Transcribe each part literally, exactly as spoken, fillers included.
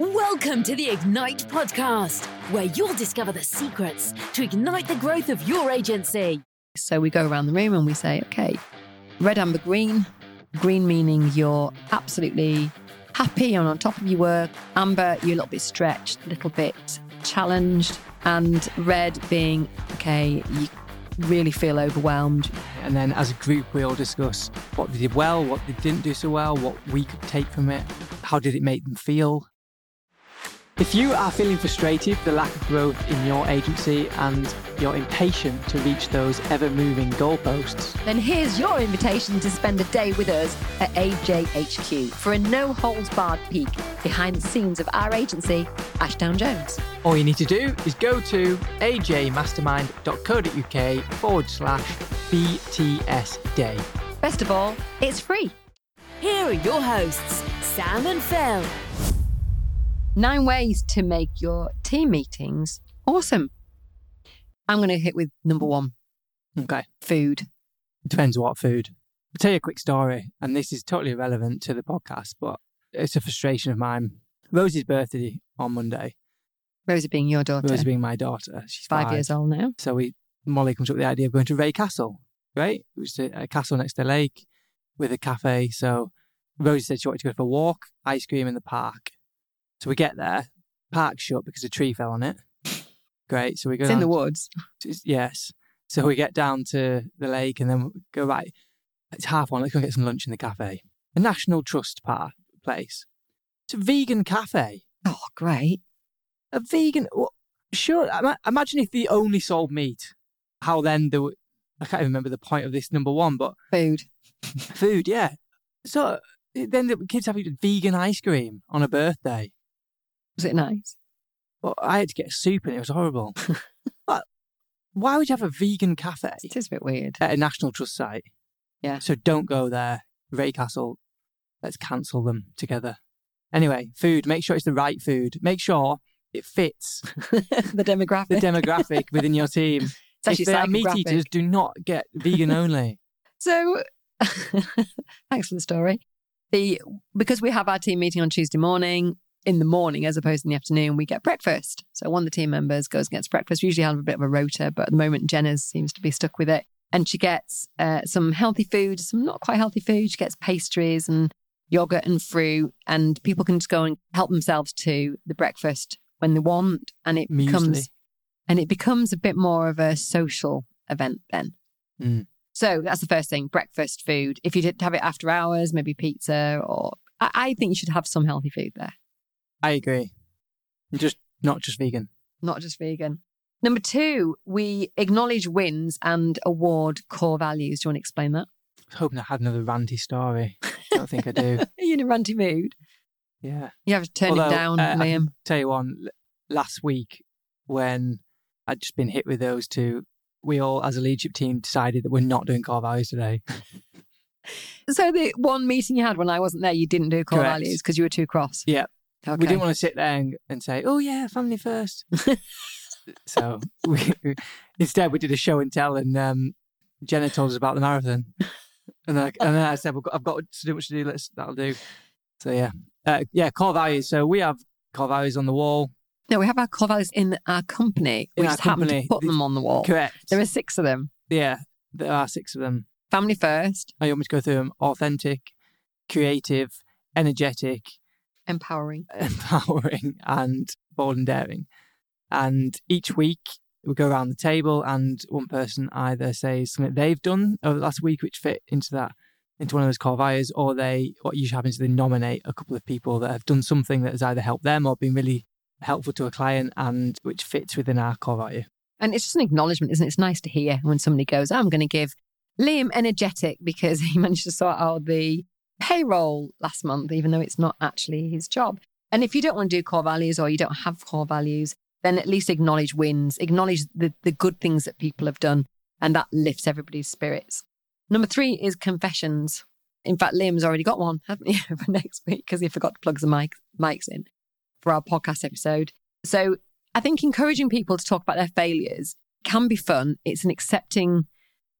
Welcome to the Ignite Podcast, where you'll discover the secrets to ignite the growth of your agency. So we go around the room and we say, okay, red, amber, green. Green meaning you're absolutely happy and on top of your work. Amber, you're a little bit stretched, a little bit challenged. And red being, okay, you really feel overwhelmed. And then as a group, we all discuss what they did well, what they didn't do so well, what we could take from it. How did it make them feel? If you are feeling frustrated, the lack of growth in your agency, and you're impatient to reach those ever-moving goalposts, then here's your invitation to spend a day with us at A J H Q for a no-holds-barred peek behind the scenes of our agency, Ashdown Jones. All you need to do is go to ajmastermind.co.uk forward slash BTS day. Best of all, it's free. Here are your hosts, Sam and Phil. Nine ways to make your team meetings awesome. I'm going to hit with number one. Okay. Food. Depends what food. I'll tell you a quick story, and this is totally irrelevant to the podcast, but it's a frustration of mine. Rosie's birthday on Monday. Rosie being your daughter. Rosie being my daughter. She's five, five years old now. So we, Molly comes up with the idea of going to Ray Castle, right? It was a, a castle next to the lake with a cafe. So Rosie said she wanted to go for a walk, ice cream in the park. So we get there, park's shut because a tree fell on it. Great. So we go. It's in the woods. To, yes. So we get down to the lake and then go, right, it's half one, let's go get some lunch in the cafe. A National Trust par- place. It's a vegan cafe. Oh, great. A vegan, well, sure. Imagine if they only sold meat. How then, the, I can't even remember the point of this number one, but. Food. Food, yeah. So then the kids have vegan ice cream on a birthday. Was it nice? Well, I had to get soup and it was horrible. But why would you have a vegan cafe? It is a bit weird. At a National Trust site. Yeah. So don't go there. Ray Castle, let's cancel them together. Anyway, food, make sure it's the right food. Make sure it fits the demographic. The demographic within your team. It's actually if they are meat eaters, do not get vegan only. So, thanks for the story. The Because we have our team meeting on Tuesday morning, in the morning as opposed to in the afternoon, we get breakfast. So one of the team members goes and gets breakfast. We usually have a bit of a rota, but at the moment, Jenna's seems to be stuck with it. And she gets uh, some healthy food, some not quite healthy food. She gets pastries and yogurt and fruit, and people can just go and help themselves to the breakfast when they want. And it Muesli. becomes and it becomes a bit more of a social event then. Mm. So that's the first thing, breakfast food. If you did have it after hours, maybe pizza, or I, I think you should have some healthy food there. I agree. Just not just vegan. Not just vegan. Number two, we acknowledge wins and award core values. Do you want to explain that? I was hoping I had another ranty story. I don't think I do. Are you in a ranty mood? Yeah. You have to turn Although, it down, uh, Liam. I'll tell you one. Last week, when I'd just been hit with those two, we all, as a leadership team, decided that we're not doing core values today. So the one meeting you had when I wasn't there, you didn't do core Correct. values because you were too cross. Yeah. Okay. We didn't want to sit there and, and say, oh yeah, family first. So we, instead we did a show and tell, and um, Jenna told us about the marathon. And, I, and then I said, We've got, I've got so much to do, let's, that'll do. So yeah. Uh, yeah, core values. So we have core values on the wall. No, we have our core values in our company. In we our just company. happen to put them on the wall. Correct. There are six of them. Yeah, there are six of them. Family first. Oh, you want me to go through them? Authentic, creative, energetic, Empowering. Empowering and bold and daring. And each week we go around the table and one person either says something they've done over the last week which fit into that, into one of those core values, or they, what usually happens is they nominate a couple of people that have done something that has either helped them or been really helpful to a client and which fits within our core value. And it's just an acknowledgement, isn't it? It's nice to hear when somebody goes, I'm going to give Liam energetic because he managed to sort out the payroll last month, even though it's not actually his job. And if you don't want to do core values or you don't have core values, then at least acknowledge wins, acknowledge the, the good things that people have done, and that lifts everybody's spirits. Number three is confessions. In fact, Liam's already got one, hasn't he, for next week because he forgot to plug the mic, mics in for our podcast episode. So I think encouraging people to talk about their failures can be fun. It's an accepting,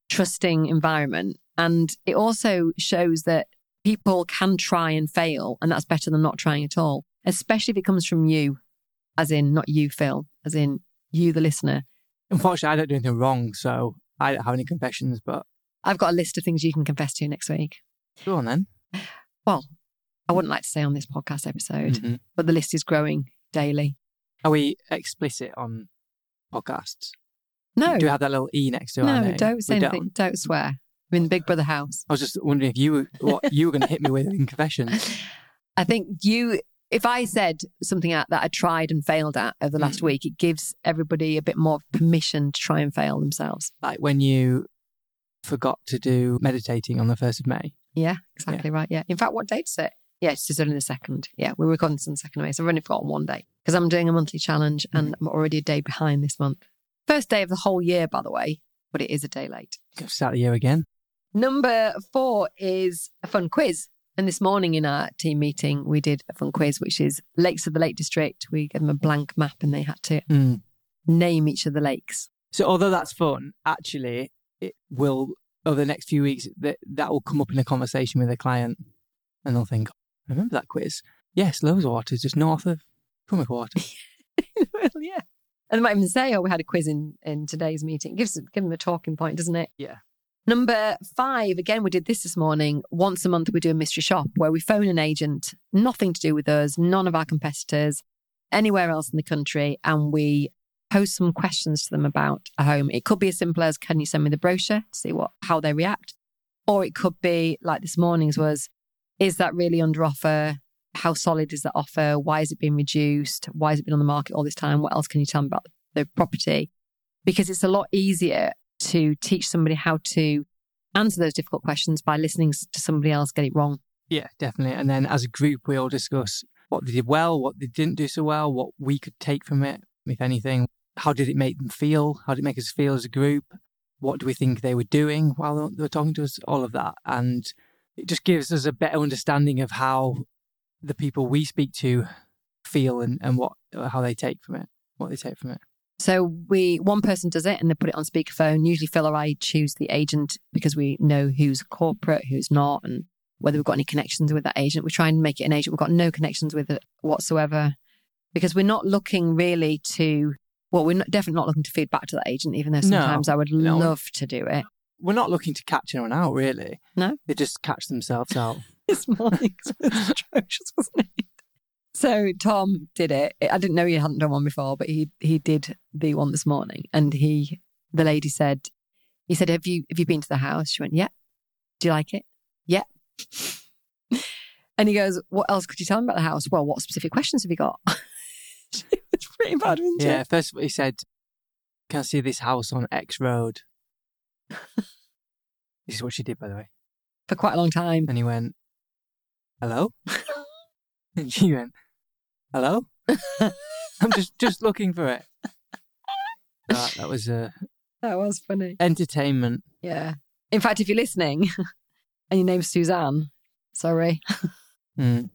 trusting environment. And it also shows that people can try and fail, and that's better than not trying at all. especially if it comes from you, as in not you, Phil, as in you, the listener. Unfortunately, I don't do anything wrong, so I don't have any confessions, but... I've got a list of things you can confess to next week. Go on then. Well, I wouldn't like to say on this podcast episode, mm-hmm. but the list is growing daily. Are we explicit on podcasts? No. Do we have that little E next to no, our name? No, don't say we anything. Don't. don't swear. I'm in the Big Brother house. I was just wondering if you were, what you were going to hit me with in confessions. I think you... If I said something out that I tried and failed at over the last mm. week, it gives everybody a bit more permission to try and fail themselves. Like when you forgot to do meditating on the first of May. Yeah, exactly yeah. right. Yeah. In fact, what date is it? Yeah, it's only the second. Yeah, we're recording this on the second of May. So I've only forgotten one day because I'm doing a monthly challenge mm. and I'm already a day behind this month. First day of the whole year, by the way, but it is a day late. Start the year again. Number four is a fun quiz. And this morning in our team meeting, we did a fun quiz, which is lakes of the Lake District. We gave them a blank map and they had to mm. name each of the lakes. So although that's fun, actually, it will, over the next few weeks, that, that will come up in a conversation with a client and they'll think, I remember that quiz. Yes, Loweswater is just north of Crummock Water. Well, yeah. And they might even say, oh, we had a quiz in, in today's meeting. It gives give them a talking point, doesn't it? Yeah. Number five, again, we did this this morning. Once a month, we do a mystery shop where we phone an agent, nothing to do with us, none of our competitors, anywhere else in the country, and we pose some questions to them about a home. It could be as simple as, can you send me the brochure to see what how they react? Or it could be, like this morning's was, is that really under offer? How solid is that offer? Why has it been reduced? Why has it been on the market all this time? What else can you tell me about the property? Because it's a lot easier to teach somebody how to answer those difficult questions by listening to somebody else get it wrong. Yeah, definitely. And then as a group, we all discuss what they did well, what they didn't do so well, what we could take from it, if anything. How did it make them feel? How did it make us feel as a group? What do we think they were doing while they were talking to us? All of that. And it just gives us a better understanding of how the people we speak to feel and, and what how they take from it, what they take from it. So we one person does it and they put it on speakerphone. Usually Phil or I choose the agent because we know who's corporate, who's not, and whether we've got any connections with that agent. We try and make it an agent we've got no connections with it whatsoever, because we're not looking really to, well, we're not, definitely not looking to feed back to that agent, even though sometimes no, I would no. love to do it. We're not looking to catch anyone out, really. No. They just catch themselves out. This morning was atrocious, wasn't it? So Tom did it. I didn't know he hadn't done one before, but he he did the one this morning. And he, the lady said, he said, have you have you been to the house? She went, yeah. Do you like it? Yeah. And he goes, what else could you tell him about the house? Well, what specific questions have you got? She was pretty bad, wasn't she? Yeah, first of all, he said, can I see this house on X Road? This is what she did, by the way. For quite a long time. And he went, hello? And she went, hello? I'm just, just looking for it. Right, that was uh, that was funny. Entertainment. Yeah. In fact, if you're listening and your name's Suzanne, sorry. mm.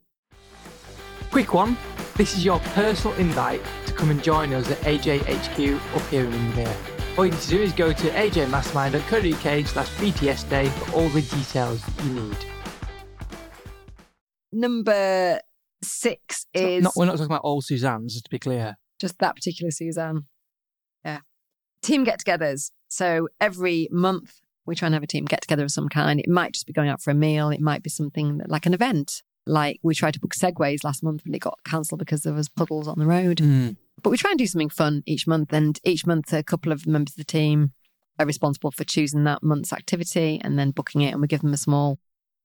Quick one. This is your personal invite to come and join us at A J H Q up here in India. All you need to do is go to ajmastermind.co.uk slash BTS day for all the details you need. Number... Six is... Not, we're not talking about all Suzannes, just to be clear. Just that particular Suzanne. Yeah. Team get-togethers. So every month we try and have a team get-together of some kind. It might just be going out for a meal. It might be something that, like an event. Like we tried to book Segways last month and it got cancelled because there was puddles on the road. Mm. But we try and do something fun each month. And each month a couple of members of the team are responsible for choosing that month's activity and then booking it. And we give them a small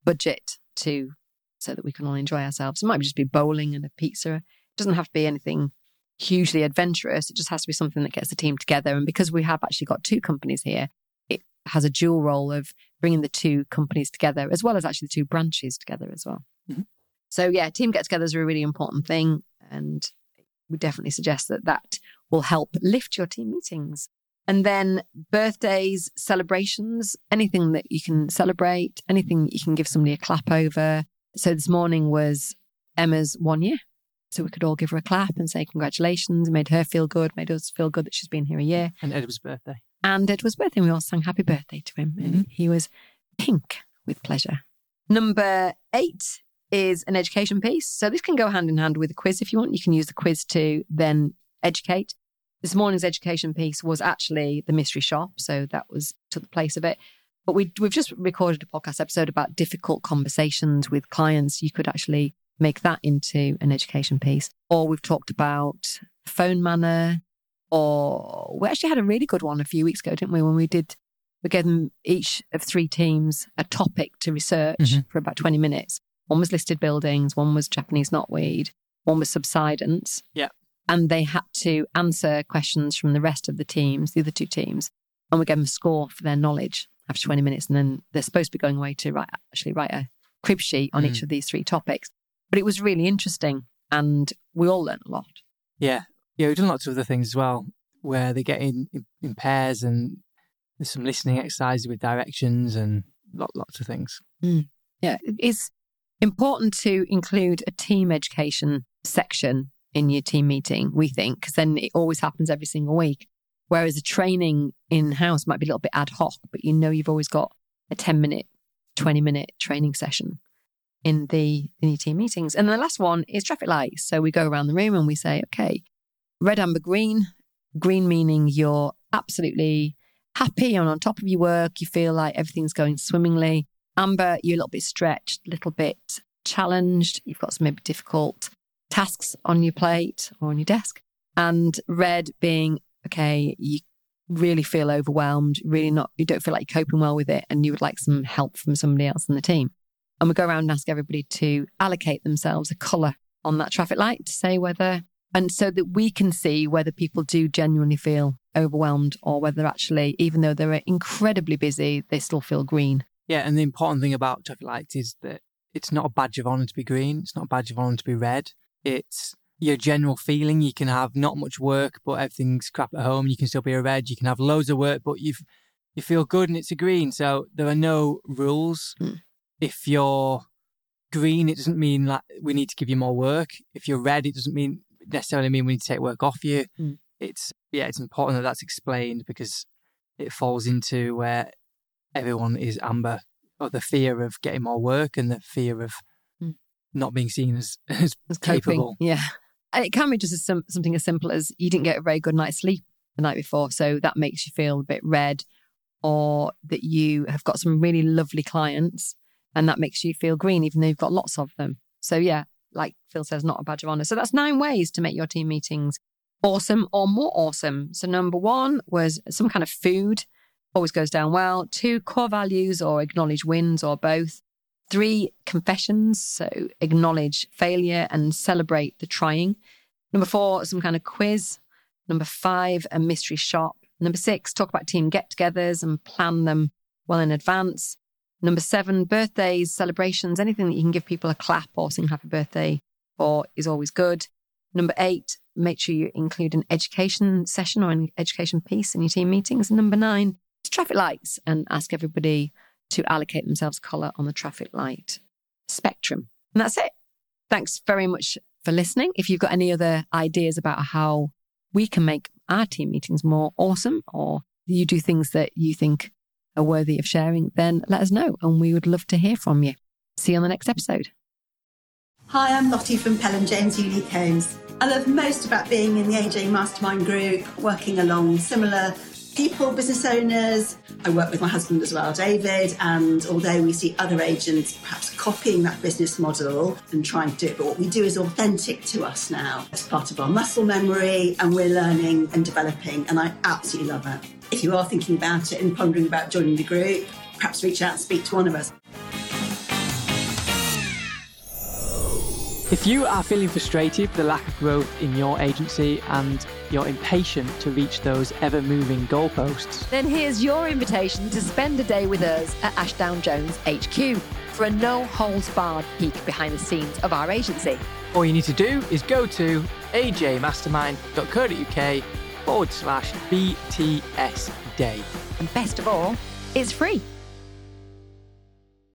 budget to... so that we can all enjoy ourselves. It might just be bowling and a pizza. It doesn't have to be anything hugely adventurous. It just has to be something that gets the team together. And because we have actually got two companies here, it has a dual role of bringing the two companies together, as well as actually the two branches together as well. Mm-hmm. So yeah, team get-togethers are a really important thing. And we definitely suggest that that will help lift your team meetings. And then birthdays, celebrations, anything that you can celebrate, anything you can give somebody a clap over. So this morning was Emma's one year. So we could all give her a clap and say congratulations. It made her feel good, made us feel good that she's been here a year. And Edward's birthday. And Edward's birthday. We all sang happy birthday to him. Mm-hmm. And he was pink with pleasure. Number eight is an education piece. So this can go hand in hand with a quiz if you want. You can use the quiz to then educate. This morning's education piece was actually the mystery shop. So that was took the place of it. But we, we've just recorded a podcast episode about difficult conversations with clients. You could actually make that into an education piece. Or we've talked about phone manner. Or we actually had a really good one a few weeks ago, didn't we? When we did, we gave them each of three teams a topic to research mm-hmm. for about twenty minutes. One was listed buildings, one was Japanese knotweed, one was subsidence. Yeah. And they had to answer questions from the rest of the teams, the other two teams. And we gave them a score for their knowledge after twenty minutes. And then they're supposed to be going away to write, actually write a crib sheet on mm-hmm. each of these three topics. But it was really interesting. And we all learned a lot. Yeah. Yeah, we've done lots of other things as well, where they get in, in, in pairs and there's some listening exercises with directions and lot, lots of things. Mm. Yeah, it's important to include a team education section in your team meeting, we think, because then it always happens every single week. Whereas a training in-house might be a little bit ad hoc, but you know you've always got a ten-minute, twenty-minute training session in the in your team meetings. And the last one is traffic lights. So we go around the room and we say, okay, red, amber, green. Green meaning you're absolutely happy and on top of your work. You feel like everything's going swimmingly. Amber, you're a little bit stretched, a little bit challenged. You've got some maybe difficult tasks on your plate or on your desk. And red being, okay, you really feel overwhelmed, really not, you don't feel like you're coping well with it and you would like some help from somebody else in the team. And we go around and ask everybody to allocate themselves a colour on that traffic light to say whether... And so that we can see whether people do genuinely feel overwhelmed or whether actually, even though they're incredibly busy, they still feel green. Yeah, and the important thing about traffic lights is that it's not a badge of honour to be green. It's not a badge of honour to be red. It's your general feeling. You can have not much work, but everything's crap at home. You can still be a red. You can have loads of work, but you you feel good and it's a green. So there are no rules. Mm. If you're green, it doesn't mean that we need to give you more work. If you're red, it doesn't mean... necessarily mean we need to take work off you. Mm. It's yeah, it's important that that's explained because it falls into where everyone is amber or the fear of getting more work and the fear of mm. not being seen as, as, as capable. Coping. Yeah, and it can be just as sim- something as simple as you didn't get a very good night's sleep the night before, so that makes you feel a bit red, or that you have got some really lovely clients and that makes you feel green, even though you've got lots of them. So yeah. Like Phil says, not a badge of honour. So that's nine ways to make your team meetings awesome or more awesome. So number one was some kind of food, always goes down well. Two, core values or acknowledge wins or both. Three, confessions, so acknowledge failure and celebrate the trying. Number four, some kind of quiz. Number five, a mystery shop. Number six, talk about team get-togethers and plan them well in advance. Number seven, birthdays, celebrations, anything that you can give people a clap or sing happy birthday for is always good. Number eight, make sure you include an education session or an education piece in your team meetings. And number nine, it's traffic lights and ask everybody to allocate themselves colour on the traffic light spectrum. And that's it. Thanks very much for listening. If you've got any other ideas about how we can make our team meetings more awesome or you do things that you think are worthy of sharing, then let us know and we would love to hear from you. See you on the next episode. Hi, I'm Lottie from Pelham James Unique Homes. I love most about being in the A J Mastermind group, working along similar people, business owners. I work with my husband as well, David, and although we see other agents perhaps copying that business model and trying to do it, but what we do is authentic to us now. It's part of our muscle memory and we're learning and developing and I absolutely love it. If you are thinking about it and pondering about joining the group, perhaps reach out and speak to one of us. If you are feeling frustrated with the lack of growth in your agency and you're impatient to reach those ever-moving goalposts, then here's your invitation to spend a day with us at Ashdown Jones H Q for a no-holds-barred peek behind the scenes of our agency. All you need to do is go to ajmastermind.co.uk forward slash BTS day. And best of all, it's free.